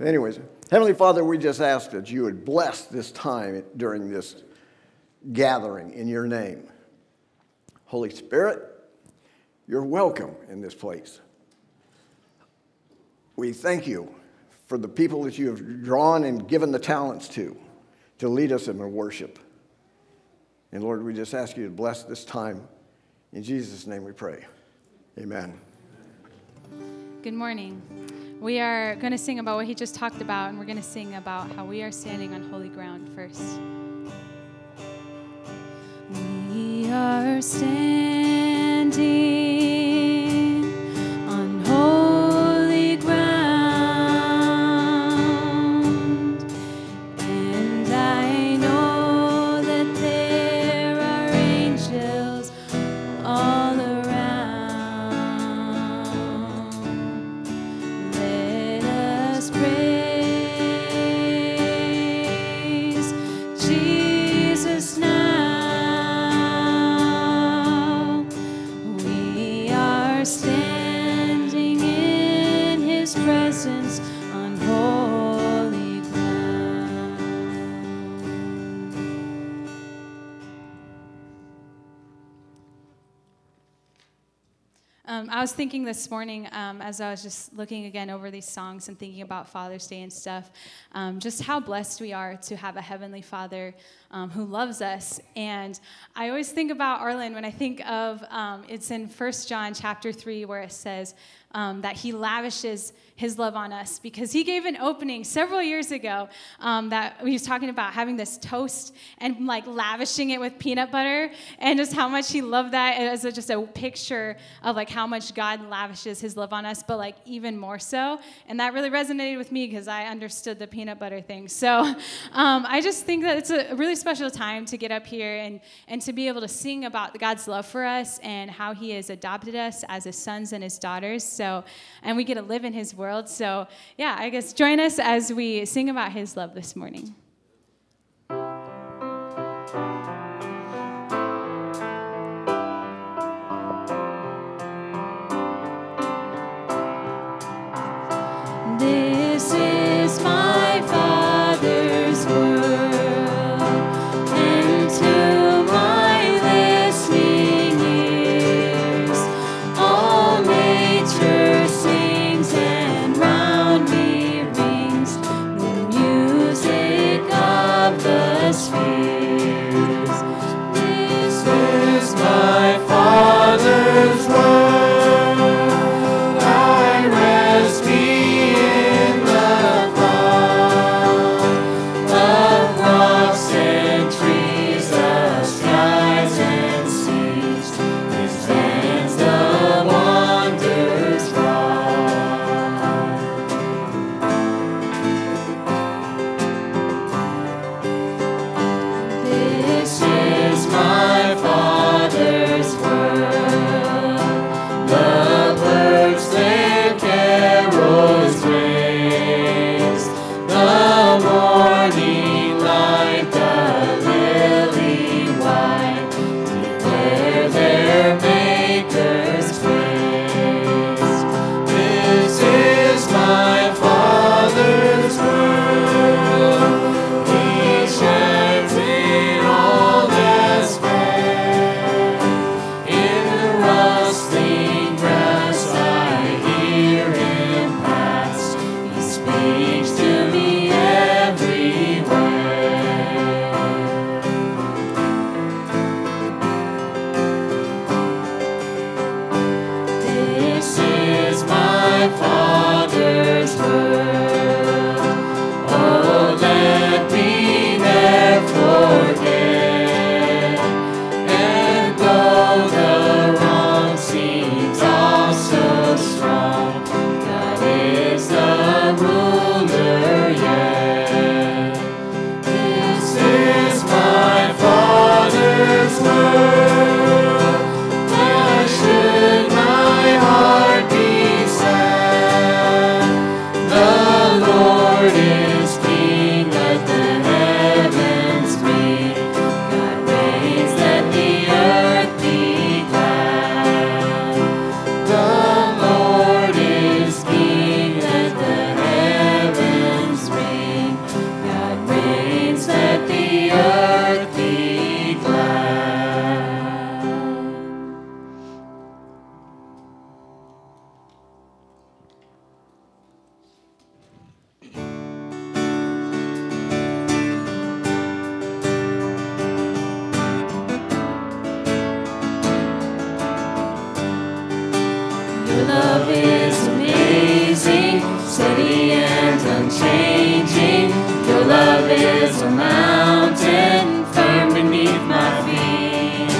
Anyways, Heavenly Father, we just ask that you would bless this time during this gathering in your name. Holy Spirit, you're welcome in this place. We thank you for the people that you have drawn and given the talents to lead us in worship. And Lord, we just ask you to bless this time. In Jesus' name we pray. Amen. Good morning. We are going to sing about what he just talked about, and we're going to sing about how we are standing on holy ground first. We are standing on holy ground, and I know that there are angels all around. Let us praise Jesus now. Standing in his presence on holy ground. I was thinking this morning as I was just looking again over these songs and thinking about Father's Day and stuff, just how blessed we are to have a Heavenly Father who loves us. And I always think about Arlen when I think of, it's in 1 John chapter 3 where it says that he lavishes his love on us because he gave an opening several years ago that he was talking about having this toast and like lavishing it with peanut butter and just how much he loved that as just a picture of like how much God lavishes his love on us, but like even more so. And that really resonated with me because I understood the peanut butter thing. So I just think that it's a really special time to get up here and to be able to sing about God's love for us and how he has adopted us as his sons and his daughters. So, and we get to live in his world. So, yeah, I guess join us as we sing about his love this morning. This is my Father's word. Ruler is a mountain firm beneath my feet.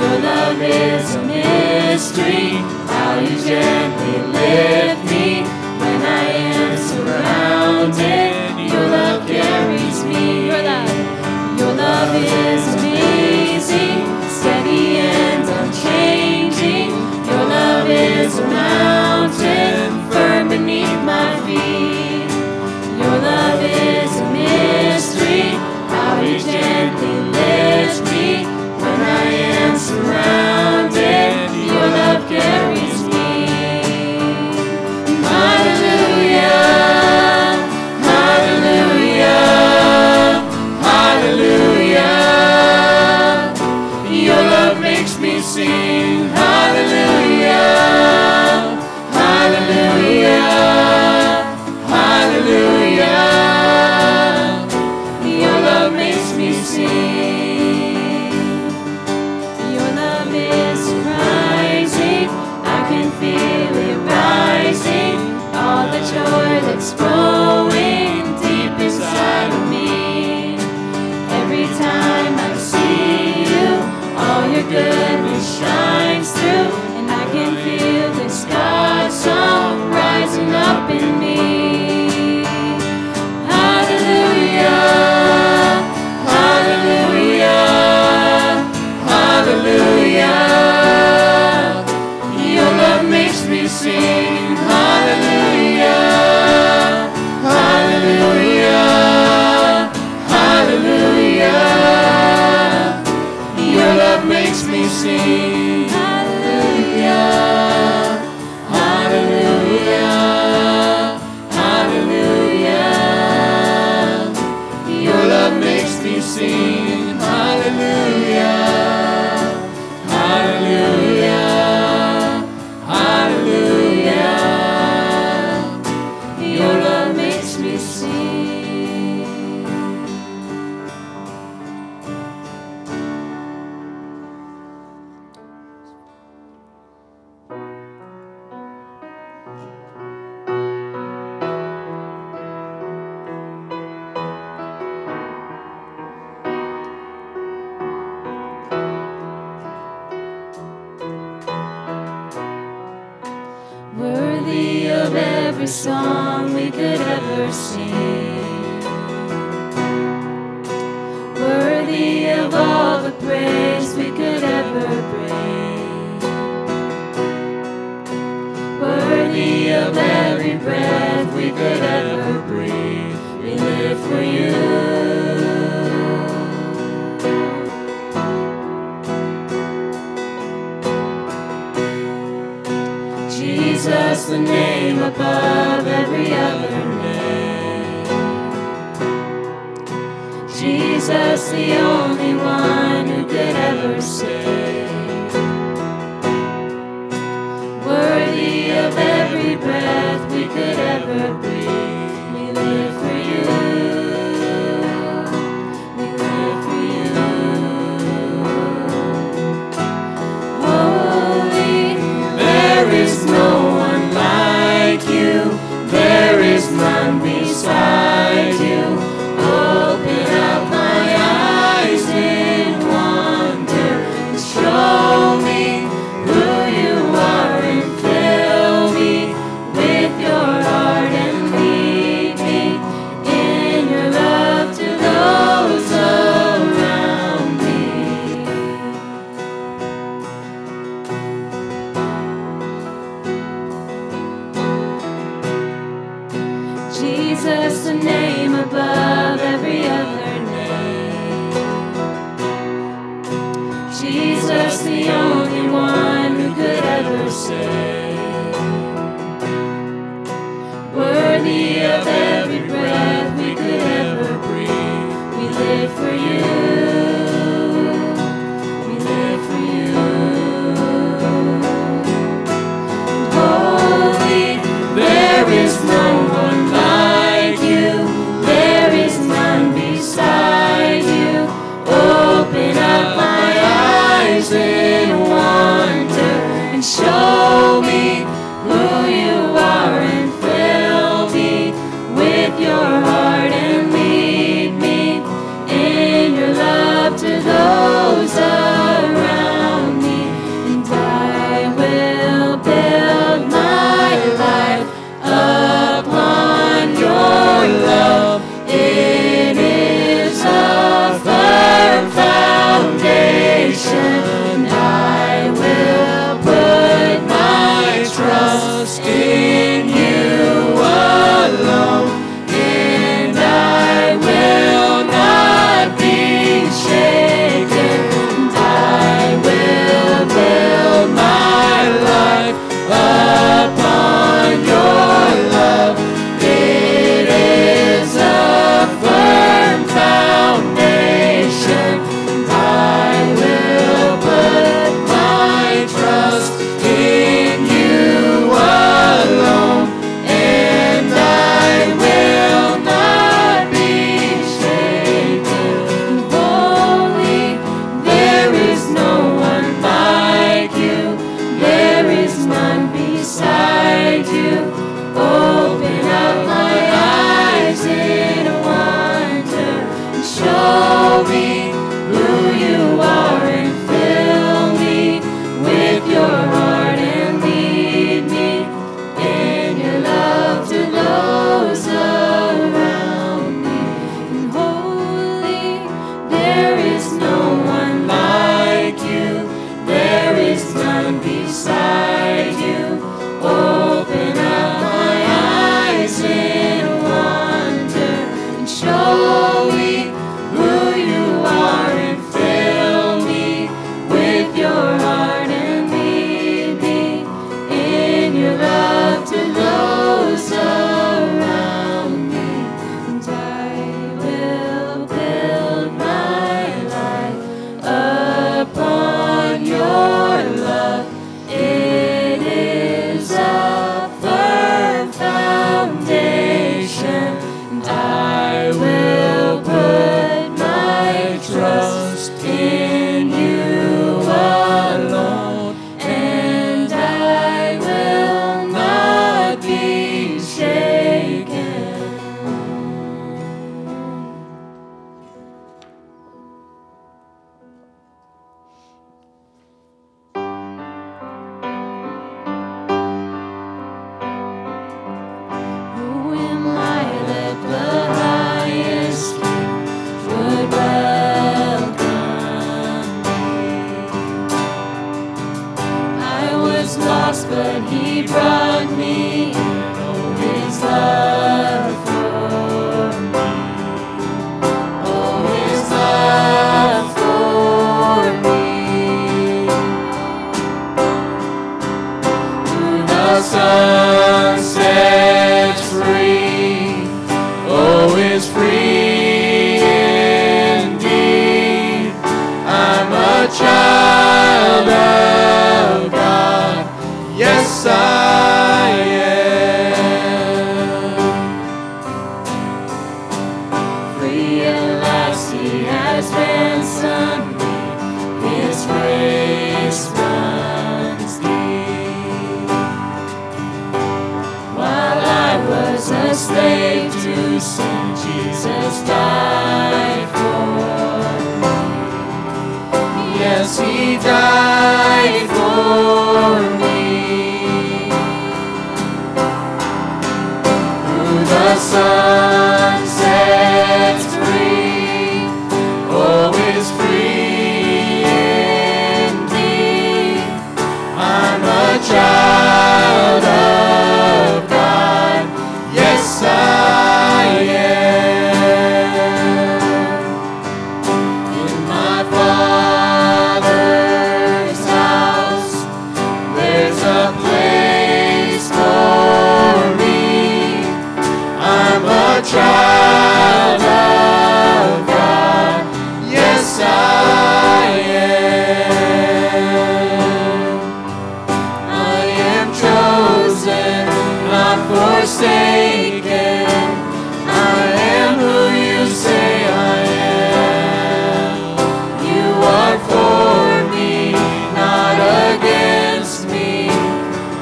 Your love is a mystery, how you gently lift me. When I am surrounded, your love carries me. Your love is amazing, steady and unchanging. Your love is a mountain firm beneath my feet. Your heart and lead me was a slave to sin, Jesus died for me. Yes, He died for me. Who the Son sets free, oh, is free indeed. I'm a child of God, yes I am. In my Father's house, there's a place for me. I'm a child of God, yes I am. I am chosen, not forsaken. I am who you say I am. You are for me, not against me.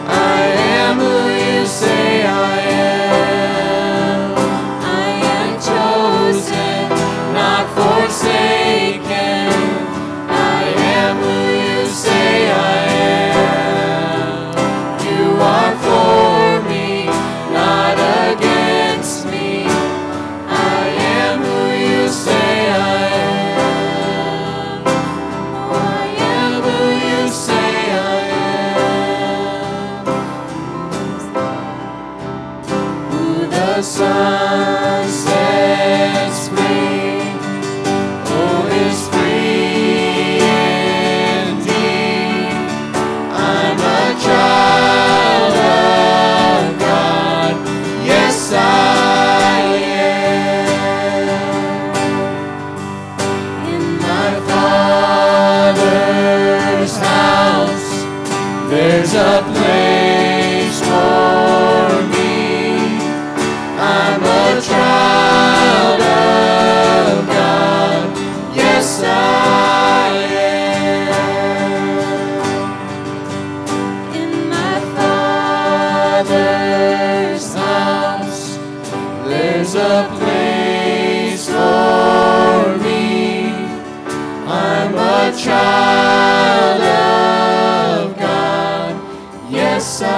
I am who you say I am. I am chosen, not forsaken. I am who you say I am. You are for me, not against me. I am who you say I am. I am who you say I am. Who the Son sets free, oh, is free indeed. I'm a child of God, yes I am. In my Father's house, there's a place for me. I'm a child of God, yes I am. In my Father's house, there's a place for me. I'm a child of God, yes I am.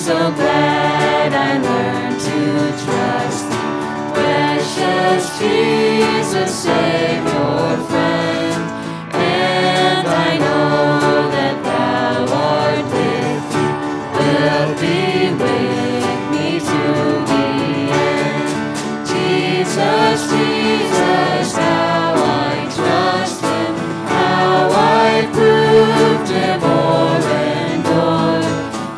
so glad I learned to trust Thee. Precious Jesus, Savior, friend, and I know that Thou art with me, will be with me to the end. Jesus, Jesus, how I trust Him, how I proved Him o'er and o'er.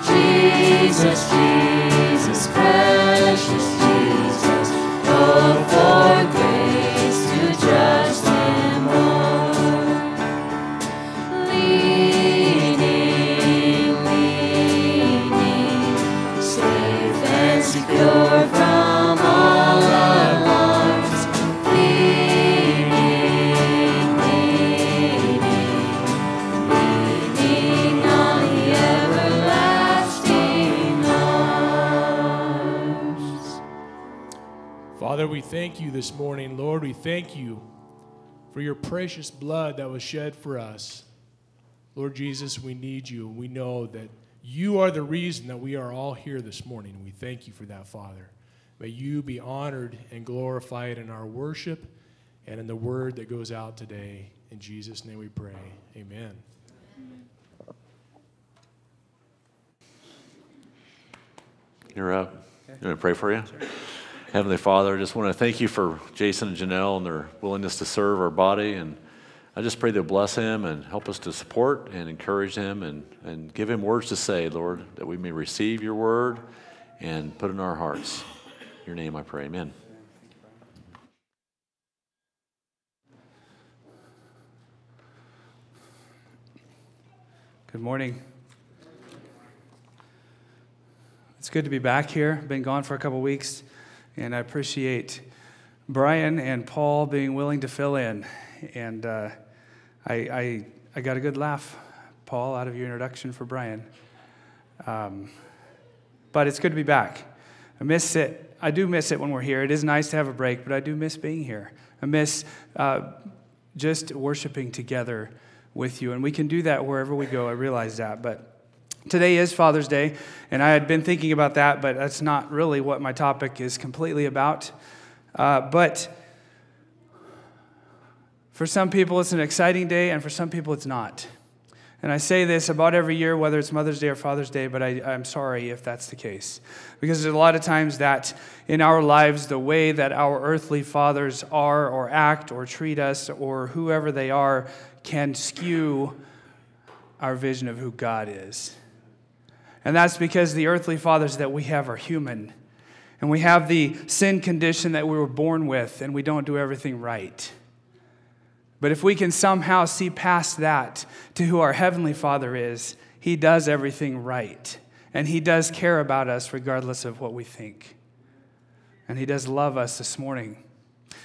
Jesus, Jesus, precious Jesus, oh, for grace to trust Him more. Leaning, leaning, safe and secure from all alarms. Leaning, leaning, leaning on the everlasting arms. Father, we thank you this morning, Lord. We thank you for your precious blood that was shed for us. Lord Jesus, we need you. We know that you are the reason that we are all here this morning. We thank you for that, Father. May you be honored and glorified in our worship and in the word that goes out today. In Jesus' name we pray. Amen. You're up. You want me to pray for you? Sure. Heavenly Father, I just want to thank you for Jason and Janelle and their willingness to serve our body. And I just pray they'll bless him and help us to support and encourage him and give him words to say, Lord, that we may receive your word and put in our hearts. In your name I pray, amen. Good morning. It's good to be back here. Been gone for a couple weeks. And I appreciate Brian and Paul being willing to fill in. And I got a good laugh, Paul, out of your introduction for Brian. But it's good to be back. I miss it. I do miss it when we're here. It is nice to have a break, but I do miss being here. I miss just worshiping together with you. And we can do that wherever we go. I realize that. But today is Father's Day, and I had been thinking about that, but that's not really what my topic is completely about. But for some people, it's an exciting day, and for some people, it's not. And I say this about every year, whether it's Mother's Day or Father's Day, but I'm sorry if that's the case. Because there's a lot of times that in our lives, the way that our earthly fathers are or act or treat us or whoever they are can skew our vision of who God is. And that's because the earthly fathers that we have are human. And we have the sin condition that we were born with, and we don't do everything right. But if we can somehow see past that to who our Heavenly Father is, He does everything right. And He does care about us regardless of what we think. And He does love us this morning.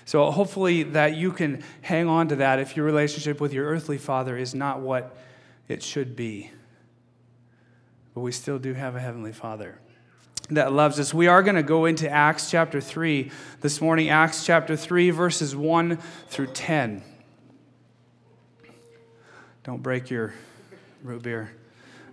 So hopefully that you can hang on to that if your relationship with your earthly father is not what it should be. But we still do have a Heavenly Father that loves us. We are going to go into Acts chapter 3 this morning. Acts chapter 3, verses 1 through 10. Don't break your root beer.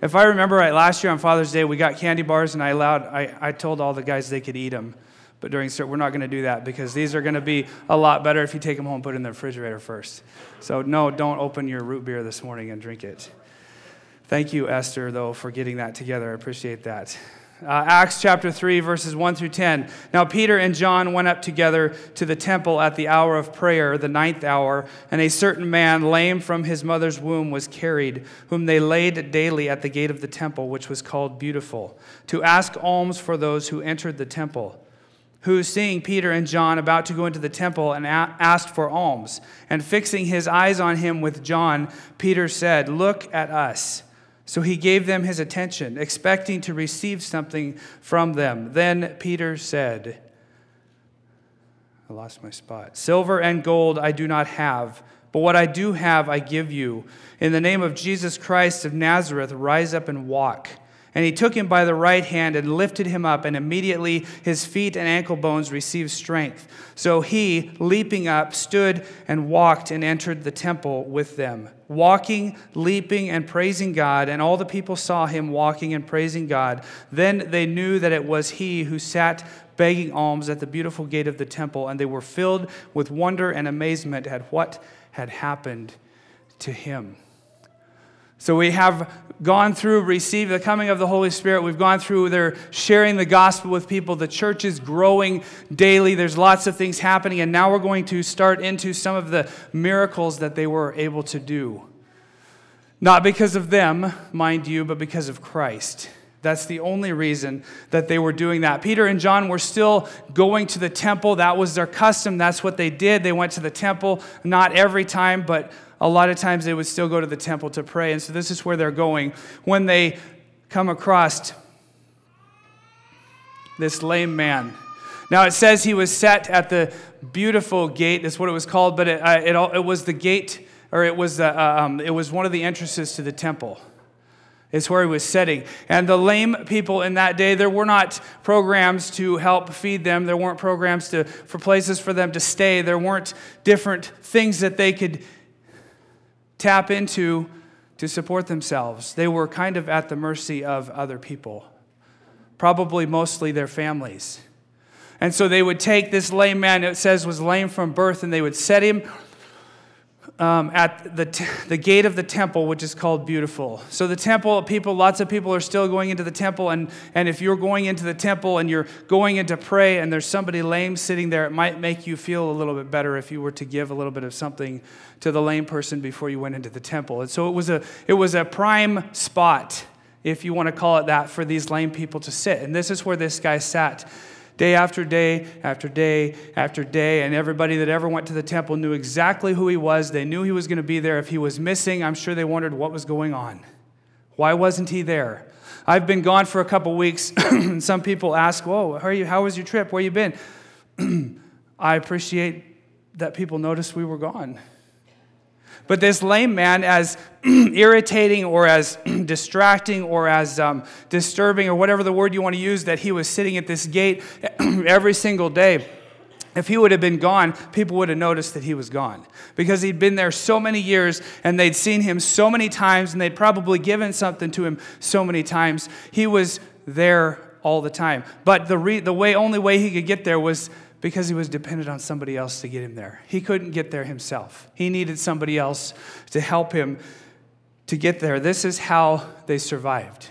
If I remember right, last year on Father's Day, we got candy bars, and I told all the guys they could eat them. But we're not going to do that, because these are going to be a lot better if you take them home and put it in the refrigerator first. So no, don't open your root beer this morning and drink it. Thank you, Esther, though, for getting that together. I appreciate that. Acts chapter 3, verses 1 through 10. Now Peter and John went up together to the temple at the hour of prayer, the ninth hour, and a certain man, lame from his mother's womb, was carried, whom they laid daily at the gate of the temple, which was called Beautiful, to ask alms for those who entered the temple, who, seeing Peter and John about to go into the temple, and asked for alms. And fixing his eyes on him with John, Peter said, "Look at us." So he gave them his attention, expecting to receive something from them. Then Peter said, I lost my spot. "Silver and gold I do not have, but what I do have I give you. In the name of Jesus Christ of Nazareth, rise up and walk." And he took him by the right hand and lifted him up, and immediately his feet and ankle bones received strength. So he, leaping up, stood and walked and entered the temple with them, walking, leaping, and praising God. And all the people saw him walking and praising God. Then they knew that it was he who sat begging alms at the beautiful gate of the temple, and they were filled with wonder and amazement at what had happened to him. So we have gone through, received the coming of the Holy Spirit. We've gone through, they're sharing the gospel with people. The church is growing daily. There's lots of things happening. And now we're going to start into some of the miracles that they were able to do. Not because of them, mind you, but because of Christ. That's the only reason that they were doing that. Peter and John were still going to the temple. That was their custom. That's what they did. They went to the temple, not every time, but a lot of times they would still go to the temple to pray. And so this is where they're going when they come across this lame man. Now it says he was set at the beautiful gate. That's what it was called, but it was the gate, or it was one of the entrances to the temple. It's where he was sitting. And the lame people in that day, there were not programs to help feed them. There weren't programs for places for them to stay. There weren't different things that they could tap into to support themselves. They were kind of at the mercy of other people, probably mostly their families. And so they would take this lame man, it says was lame from birth, and they would set him at the gate of the temple, which is called Beautiful. So the temple, lots of people are still going into the temple, and if you're going into the temple and you're going in to pray and there's somebody lame sitting there, it might make you feel a little bit better if you were to give a little bit of something to the lame person before you went into the temple. And so it was a prime spot, if you want to call it that, for these lame people to sit. And this is where this guy sat. Day after day after day after day, and everybody that ever went to the temple knew exactly who he was. They knew he was going to be there. If he was missing, I'm sure they wondered what was going on. Why wasn't he there? I've been gone for a couple weeks, and some people ask, whoa, how are you? How was your trip? Where you been? I appreciate that people noticed we were gone. But this lame man, as irritating or as distracting or as disturbing or whatever the word you want to use, that he was sitting at this gate every single day, if he would have been gone, people would have noticed that he was gone, because he'd been there so many years and they'd seen him so many times and they'd probably given something to him so many times. He was there all the time. But the only way he could get there was because he was dependent on somebody else to get him there. He couldn't get there himself. He needed somebody else to help him to get there. This is how they survived.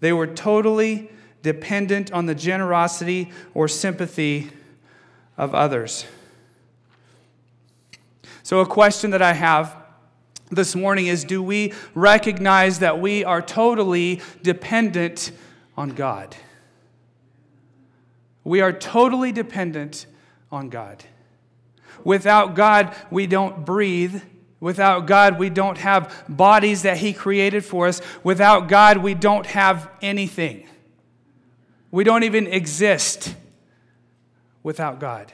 They were totally dependent on the generosity or sympathy of others. So a question that I have this morning is, do we recognize that we are totally dependent on God? We are totally dependent on God. Without God, we don't breathe. Without God, we don't have bodies that He created for us. Without God, we don't have anything. We don't even exist without God.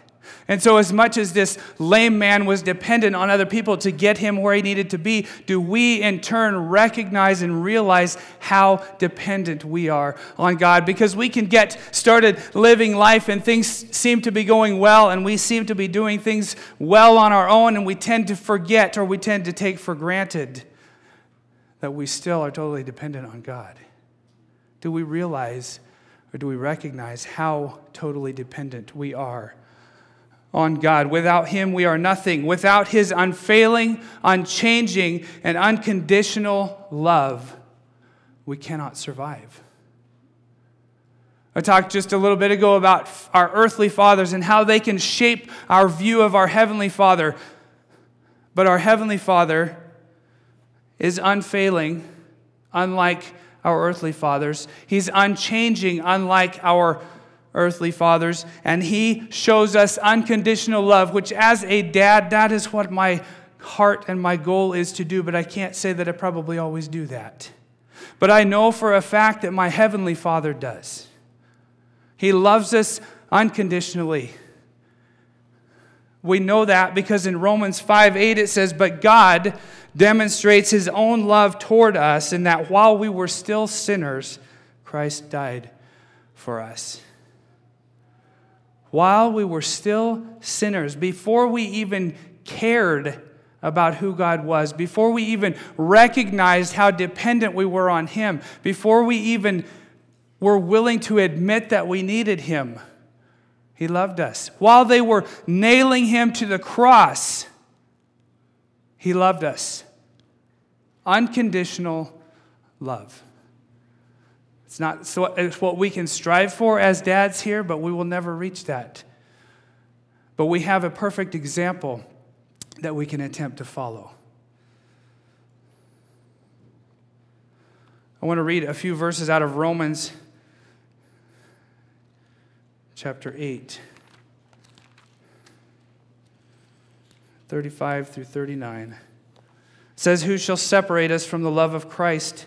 And so as much as this lame man was dependent on other people to get him where he needed to be, do we in turn recognize and realize how dependent we are on God? Because we can get started living life and things seem to be going well and we seem to be doing things well on our own, and we tend to forget, or we tend to take for granted, that we still are totally dependent on God. Do we realize, or do we recognize, how totally dependent we are on God? Without Him, we are nothing. Without His unfailing, unchanging, and unconditional love, we cannot survive. I talked just a little bit ago about our earthly fathers and how they can shape our view of our Heavenly Father. But our Heavenly Father is unfailing, unlike our earthly fathers. He's unchanging, unlike our earthly fathers, and He shows us unconditional love, which as a dad, that is what my heart and my goal is to do, but I can't say that I probably always do that. But I know for a fact that my Heavenly Father does. He loves us unconditionally. We know that because in Romans 5:8 it says, "But God demonstrates his own love toward us in that while we were still sinners, Christ died for us. While we were still sinners, before we even cared about who God was, before we even recognized how dependent we were on him, before we even were willing to admit that we needed him, he loved us. While they were nailing him to the cross, he loved us. Unconditional love. It's what we can strive for as dads here, but we will never reach that. But we have a perfect example that we can attempt to follow. I want to read a few verses out of Romans chapter 8, 35 through 39. It says, "Who shall separate us from the love of Christ?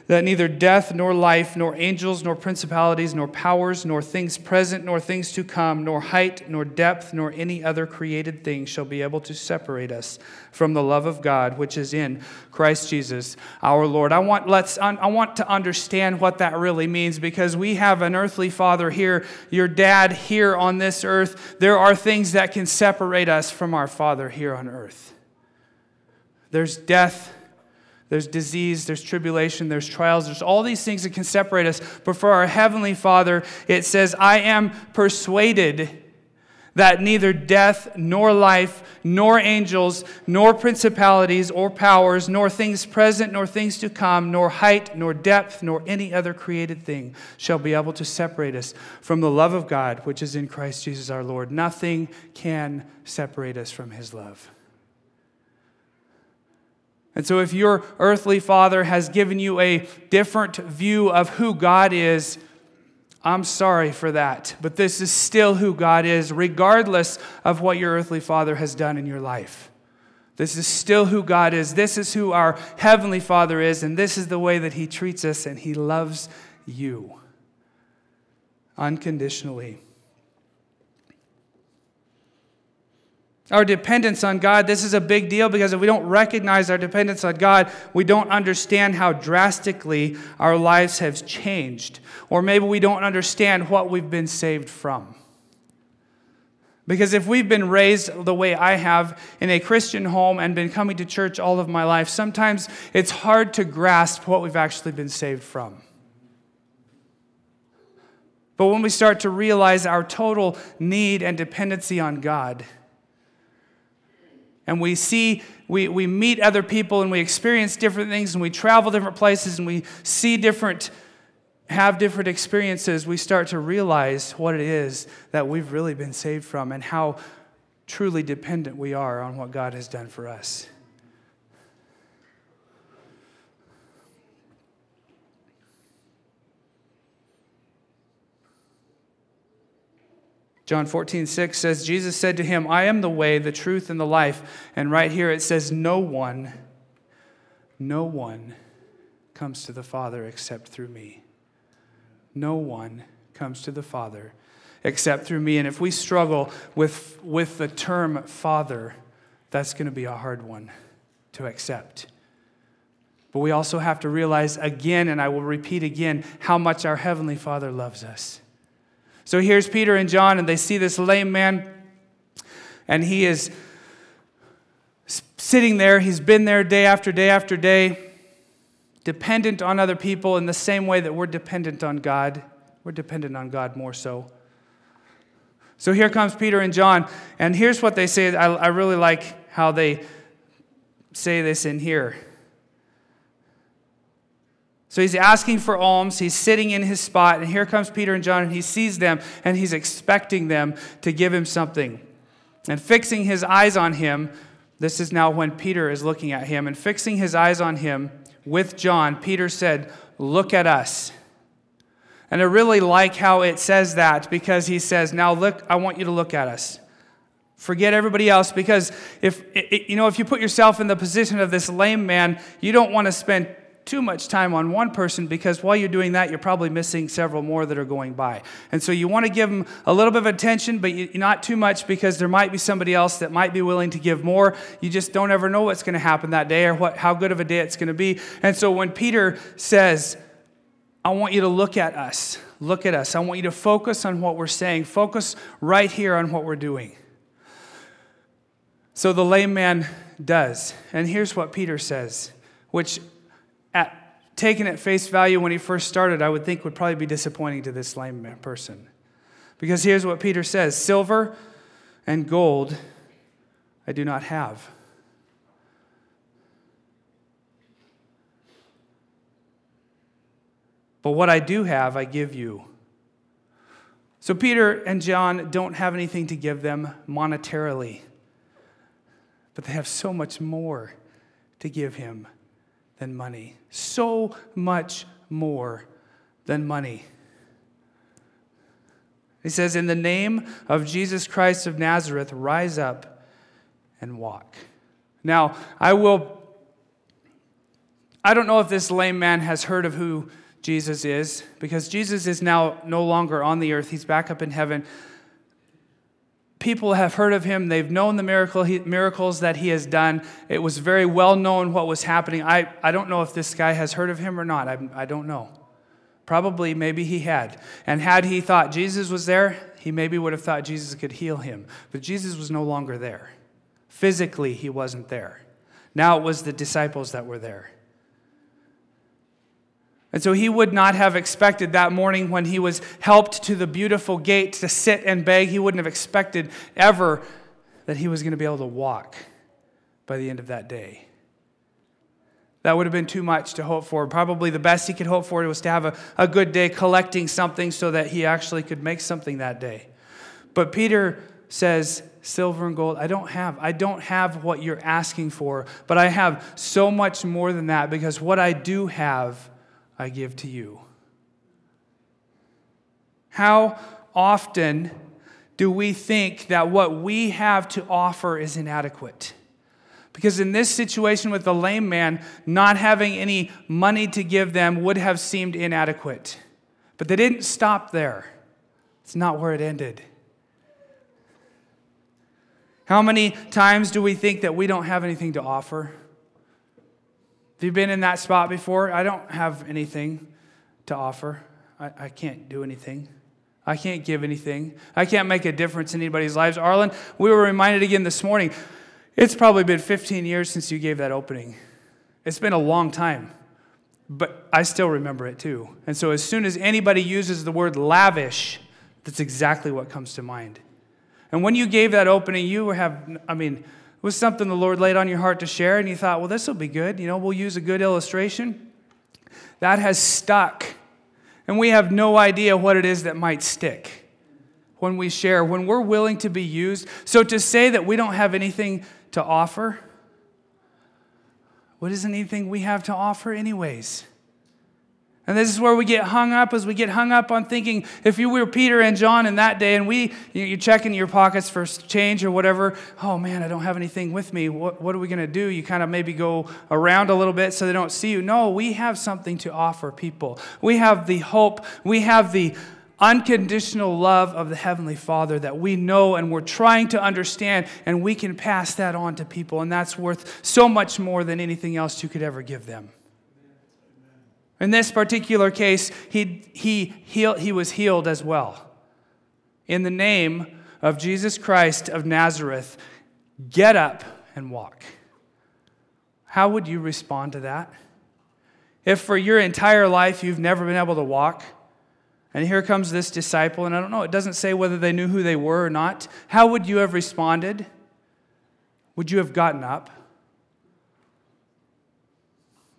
that neither death nor life, nor angels, nor principalities, nor powers, nor things present, nor things to come, nor height, nor depth, nor any other created thing shall be able to separate us from the love of God, which is in Christ Jesus our Lord." I want to understand what that really means, because we have an earthly father here, your dad here on this earth. There are things that can separate us from our Father here on earth. There's death. There's disease, there's tribulation, there's trials, there's all these things that can separate us. But for our Heavenly Father, it says, "I am persuaded that neither death, nor life, nor angels, nor principalities, or powers, nor things present, nor things to come, nor height, nor depth, nor any other created thing shall be able to separate us from the love of God, which is in Christ Jesus our Lord." Nothing can separate us from his love. And so if your earthly father has given you a different view of who God is, I'm sorry for that. But this is still who God is, regardless of what your earthly father has done in your life. This is still who God is. This is who our Heavenly Father is, and this is the way that he treats us, and he loves you unconditionally. Our dependence on God, this is a big deal, because if we don't recognize our dependence on God, we don't understand how drastically our lives have changed. Or maybe we don't understand what we've been saved from. Because if we've been raised the way I have in a Christian home and been coming to church all of my life, sometimes it's hard to grasp what we've actually been saved from. But when we start to realize our total need and dependency on God, and we meet other people, and we experience different things, and we travel different places, and we have different experiences, we start to realize what it is that we've really been saved from and how truly dependent we are on what God has done for us. John 14:6 says, "Jesus said to him, 'I am the way, the truth, and the life.'" And right here it says, no one comes to the Father except through me. No one comes to the Father except through me. And if we struggle with the term Father, that's going to be a hard one to accept. But we also have to realize again, and I will repeat again, how much our Heavenly Father loves us. So here's Peter and John, and they see this lame man, and he is sitting there. He's been there day after day after day, dependent on other people in the same way that we're dependent on God. We're dependent on God more so. So here comes Peter and John, and here's what they say. I really like how they say this in here. So he's asking for alms, he's sitting in his spot, and here comes Peter and John, and he sees them, and he's expecting them to give him something. And fixing his eyes on him, this is now when Peter is looking at him, and fixing his eyes on him with John, Peter said, "Look at us." And I really like how it says that, because he says, "Now look, I want you to look at us. Forget everybody else, because if you put yourself in the position of this lame man, you don't want to spend too much time on one person, because while you're doing that, you're probably missing several more that are going by. And so you want to give them a little bit of attention, but not too much, because there might be somebody else that might be willing to give more. You just don't ever know what's going to happen that day, or how good of a day it's going to be. And so when Peter says, I want you to look at us. Look at us. I want you to focus on what we're saying. Focus right here on what we're doing. So the lame man does. And here's what Peter says, which taken at face value when he first started, I would think would probably be disappointing to this lame man person. Because here's what Peter says, silver and gold I do not have. But what I do have, I give you. So Peter and John don't have anything to give them monetarily, but they have so much more to give him than money. So much more than money. He says, in the name of Jesus Christ of Nazareth, rise up and walk. Now, I don't know if this lame man has heard of who Jesus is, because Jesus is now no longer on the earth. He's back up in heaven. People have heard of him. They've known the miracles that he has done. It was very well known what was happening. I don't know if this guy has heard of him or not. I don't know. Probably, maybe he had. And had he thought Jesus was there, he maybe would have thought Jesus could heal him. But Jesus was no longer there. Physically, he wasn't there. Now it was the disciples that were there. And so he would not have expected that morning when he was helped to the beautiful gate to sit and beg. He wouldn't have expected ever that he was going to be able to walk by the end of that day. That would have been too much to hope for. Probably the best he could hope for was to have a good day collecting something so that he actually could make something that day. But Peter says, silver and gold, I don't have what you're asking for, but I have so much more than that, because what I do have I give to you. How often do we think that what we have to offer is inadequate? Because in this situation with the lame man, not having any money to give them would have seemed inadequate. But they didn't stop there. It's not where it ended. How many times do we think that we don't have anything to offer? Have you been in that spot before? I don't have anything to offer. I can't do anything. I can't give anything. I can't make a difference in anybody's lives. Arlen, we were reminded again this morning, it's probably been 15 years since you gave that opening. It's been a long time, but I still remember it too. And so as soon as anybody uses the word lavish, that's exactly what comes to mind. And when you gave that opening, it was something the Lord laid on your heart to share, and you thought, well, this will be good. We'll use a good illustration. That has stuck, and we have no idea what it is that might stick when we share, when we're willing to be used. So to say that we don't have anything to offer, what is anything we have to offer anyways? And this is where we get hung up, on thinking, if you were Peter and John in that day, and you check in your pockets for change or whatever, oh man, I don't have anything with me, what are we going to do? You kind of maybe go around a little bit so they don't see you. No, we have something to offer people. We have the hope, we have the unconditional love of the Heavenly Father that we know and we're trying to understand, and we can pass that on to people, and that's worth so much more than anything else you could ever give them. In this particular case, he was healed as well. In the name of Jesus Christ of Nazareth, get up and walk. How would you respond to that? If for your entire life you've never been able to walk, and here comes this disciple, and I don't know, it doesn't say whether they knew who they were or not, how would you have responded? Would you have gotten up?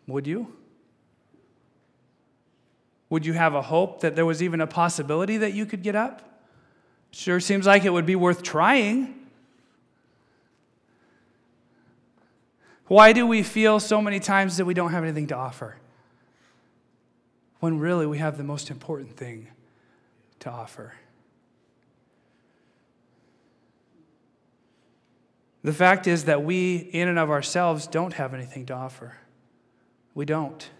Would you? Would you have a hope that there was even a possibility that you could get up? Sure seems like it would be worth trying. Why do we feel so many times that we don't have anything to offer, when really we have the most important thing to offer? The fact is that we, in and of ourselves, don't have anything to offer. We don't.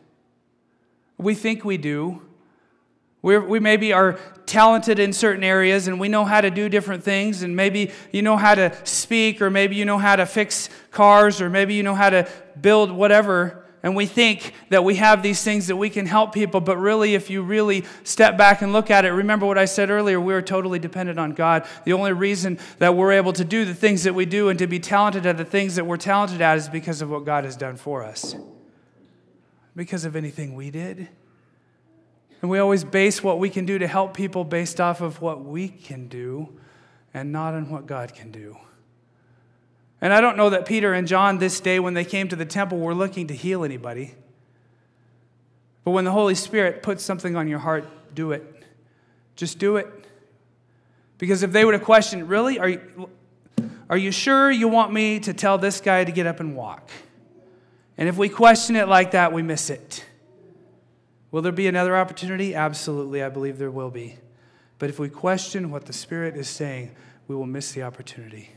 We think we do. We maybe are talented in certain areas and we know how to do different things, and maybe you know how to speak, or maybe you know how to fix cars, or maybe you know how to build whatever, and we think that we have these things that we can help people, but really, if you really step back and look at it, remember what I said earlier, we are totally dependent on God. The only reason that we're able to do the things that we do and to be talented at the things that we're talented at is because of what God has done for us, because of anything we did. And we always base what we can do to help people based off of what we can do and not on what God can do. And I don't know that Peter and John this day when they came to the temple were looking to heal anybody. But when the Holy Spirit puts something on your heart, do it. Just do it. Because if they would have questioned, really, are you sure you want me to tell this guy to get up and walk? And if we question it like that, we miss it. Will there be another opportunity? Absolutely, I believe there will be. But if we question what the Spirit is saying, we will miss the opportunity.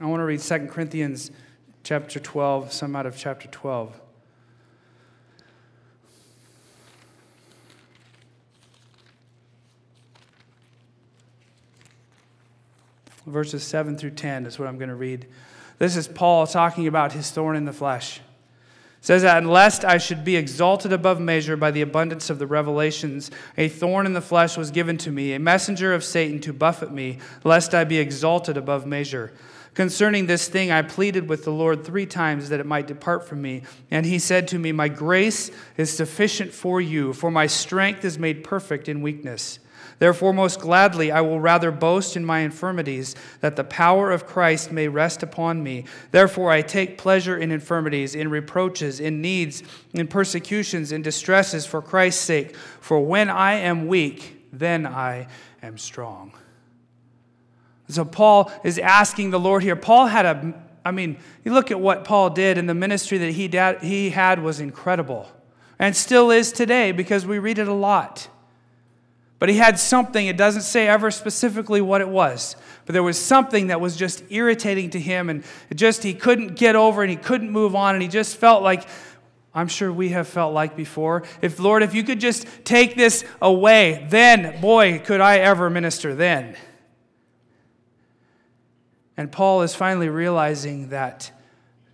I want to read 2 Corinthians chapter 12, some out of chapter 12. Verses 7 through 10 is what I'm going to read. This is Paul talking about his thorn in the flesh. It says that, "Unless I should be exalted above measure by the abundance of the revelations, a thorn in the flesh was given to me, a messenger of Satan to buffet me, lest I be exalted above measure. Concerning this thing, I pleaded with the Lord 3 times that it might depart from me. And he said to me, 'My grace is sufficient for you, for my strength is made perfect in weakness. Therefore, most gladly, I will rather boast in my infirmities, that the power of Christ may rest upon me. Therefore, I take pleasure in infirmities, in reproaches, in needs, in persecutions, in distresses for Christ's sake. For when I am weak, then I am strong.'" So Paul is asking the Lord here. Paul had you look at what Paul did, and the ministry that he had was incredible. And still is today, because we read it a lot. But he had something, it doesn't say ever specifically what it was, but there was something that was just irritating to him, and he couldn't get over, and he couldn't move on, and he just felt like, I'm sure we have felt like before, Lord, if you could just take this away, then, boy, could I ever minister then. And Paul is finally realizing that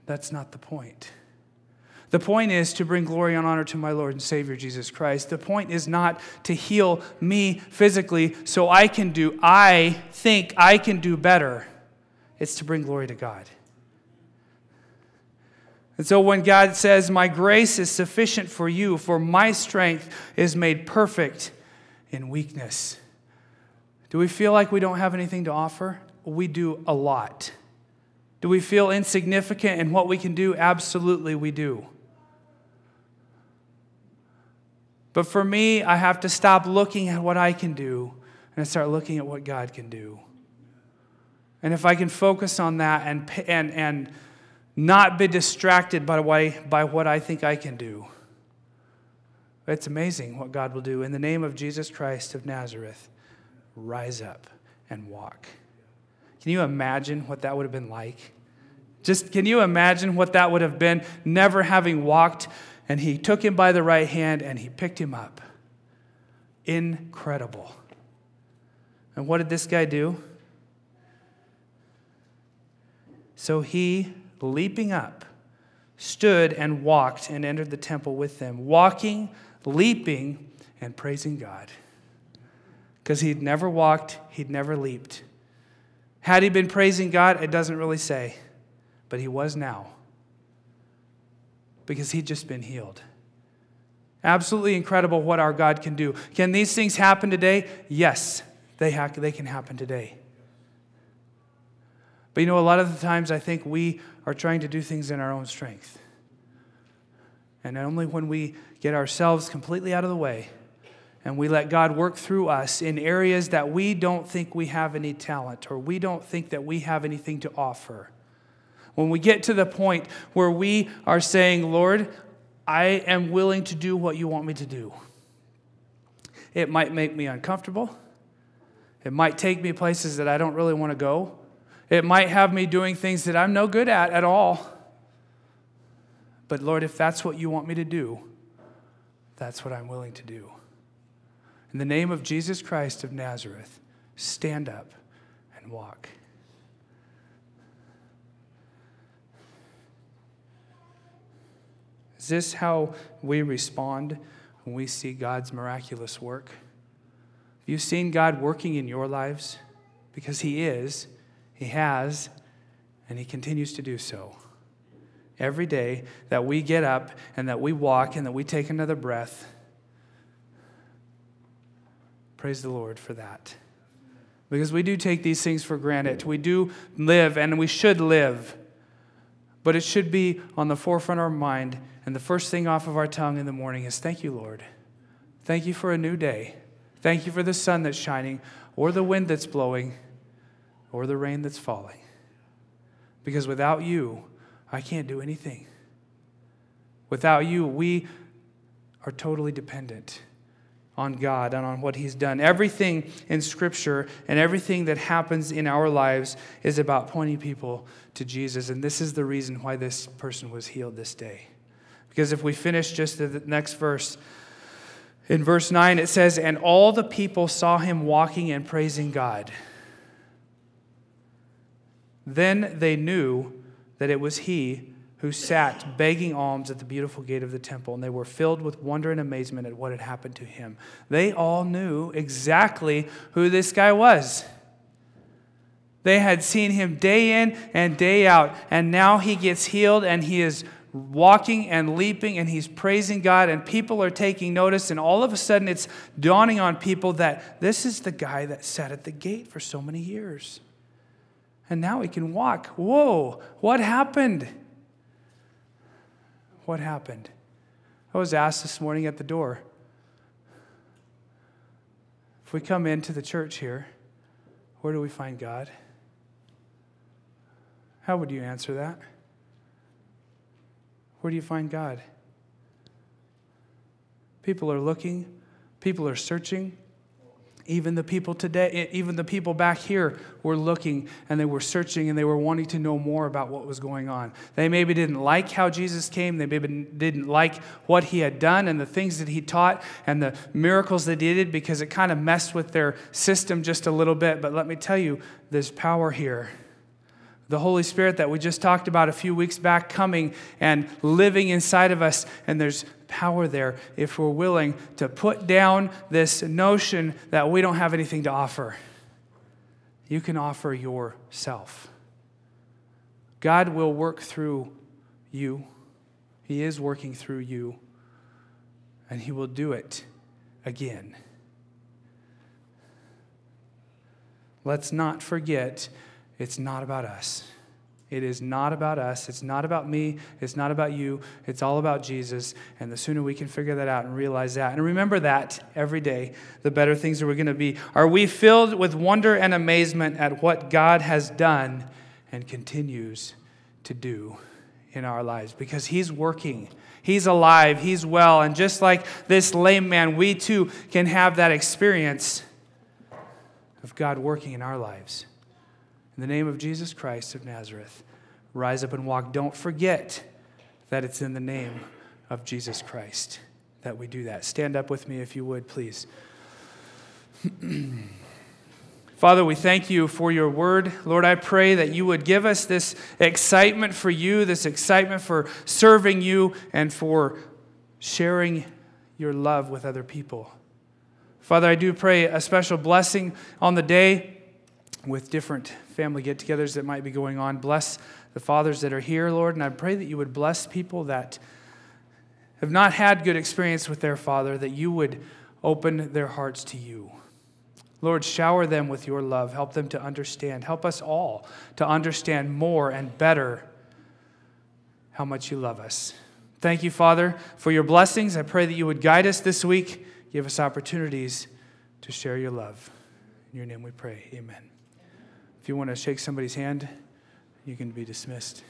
that's not the point. The point is to bring glory and honor to my Lord and Savior, Jesus Christ. The point is not to heal me physically so I think I can do better. It's to bring glory to God. And so when God says, "My grace is sufficient for you, for my strength is made perfect in weakness," do we feel like we don't have anything to offer? We do a lot. Do we feel insignificant in what we can do? Absolutely, we do. But for me, I have to stop looking at what I can do and start looking at what God can do. And if I can focus on that and not be distracted by what I think I can do, it's amazing what God will do. In the name of Jesus Christ of Nazareth, rise up and walk. Can you imagine what that would have been like? Can you imagine what that would have been, never having walked, and he took him by the right hand and he picked him up? Incredible. And what did this guy do? So he, leaping up, stood and walked and entered the temple with them, walking, leaping, and praising God. Because he'd never walked, he'd never leaped. Had he been praising God? It doesn't really say. But he was now. Because he'd just been healed. Absolutely incredible what our God can do. Can these things happen today? Yes, they can happen today. But a lot of the times I think we are trying to do things in our own strength. And only when we get ourselves completely out of the way and we let God work through us in areas that we don't think we have any talent, or we don't think that we have anything to offer. When we get to the point where we are saying, "Lord, I am willing to do what you want me to do." It might make me uncomfortable. It might take me places that I don't really want to go. It might have me doing things that I'm no good at all. But Lord, if that's what you want me to do, that's what I'm willing to do. In the name of Jesus Christ of Nazareth, stand up and walk. Is this how we respond when we see God's miraculous work? Have you seen God working in your lives? Because he is, he has, and he continues to do so. Every day that we get up and that we walk and that we take another breath, praise the Lord for that. Because we do take these things for granted. We do live, and we should live. But it should be on the forefront of our mind, and the first thing off of our tongue in the morning is, thank you, Lord. Thank you for a new day. Thank you for the sun that's shining, or the wind that's blowing, or the rain that's falling. Because without you, I can't do anything. Without you, we are totally dependent on God and on what he's done. Everything in Scripture and everything that happens in our lives is about pointing people to Jesus. And this is the reason why this person was healed this day. Because if we finish just the next verse, in verse 9 it says, and all the people saw him walking and praising God. Then they knew that it was he who sat begging alms at the beautiful gate of the temple, and they were filled with wonder and amazement at what had happened to him. They all knew exactly who this guy was. They had seen him day in and day out, and now he gets healed, and he is walking and leaping, and he's praising God, and people are taking notice, and all of a sudden it's dawning on people that this is the guy that sat at the gate for so many years. And now he can walk. Whoa, what happened? What happened? I was asked this morning at the door, if we come into the church here, where do we find God? How would you answer that? Where do you find God? People are looking, people are searching. Even the people today, even the people back here were looking, and they were searching, and they were wanting to know more about what was going on. They maybe didn't like how Jesus came. They maybe didn't like what he had done and the things that he taught and the miracles that he did, because it kind of messed with their system just a little bit. But let me tell you, there's power here. The Holy Spirit that we just talked about a few weeks back coming and living inside of us, and there's power there if we're willing to put down this notion that we don't have anything to offer. You can offer yourself. God will work through you. He is working through you, and he will do it again. Let's not forget, it's not about us. It is not about us. It's not about me. It's not about you. It's all about Jesus. And the sooner we can figure that out and realize that and remember that every day, the better things are we going to be. Are we filled with wonder and amazement at what God has done and continues to do in our lives? Because he's working. He's alive. He's well. And just like this lame man, we too can have that experience of God working in our lives. In the name of Jesus Christ of Nazareth, rise up and walk. Don't forget that it's in the name of Jesus Christ that we do that. Stand up with me if you would, please. Father, we thank you for your word. Lord, I pray that you would give us this excitement for you, this excitement for serving you, and for sharing your love with other people. Father, I do pray a special blessing on the day with different family get-togethers that might be going on. Bless the fathers that are here, Lord, and I pray that you would bless people that have not had good experience with their father, that you would open their hearts to you. Lord, shower them with your love. Help them to understand. Help us all to understand more and better how much you love us. Thank you, Father, for your blessings. I pray that you would guide us this week. Give us opportunities to share your love. In your name we pray. Amen. If you want to shake somebody's hand, you can be dismissed.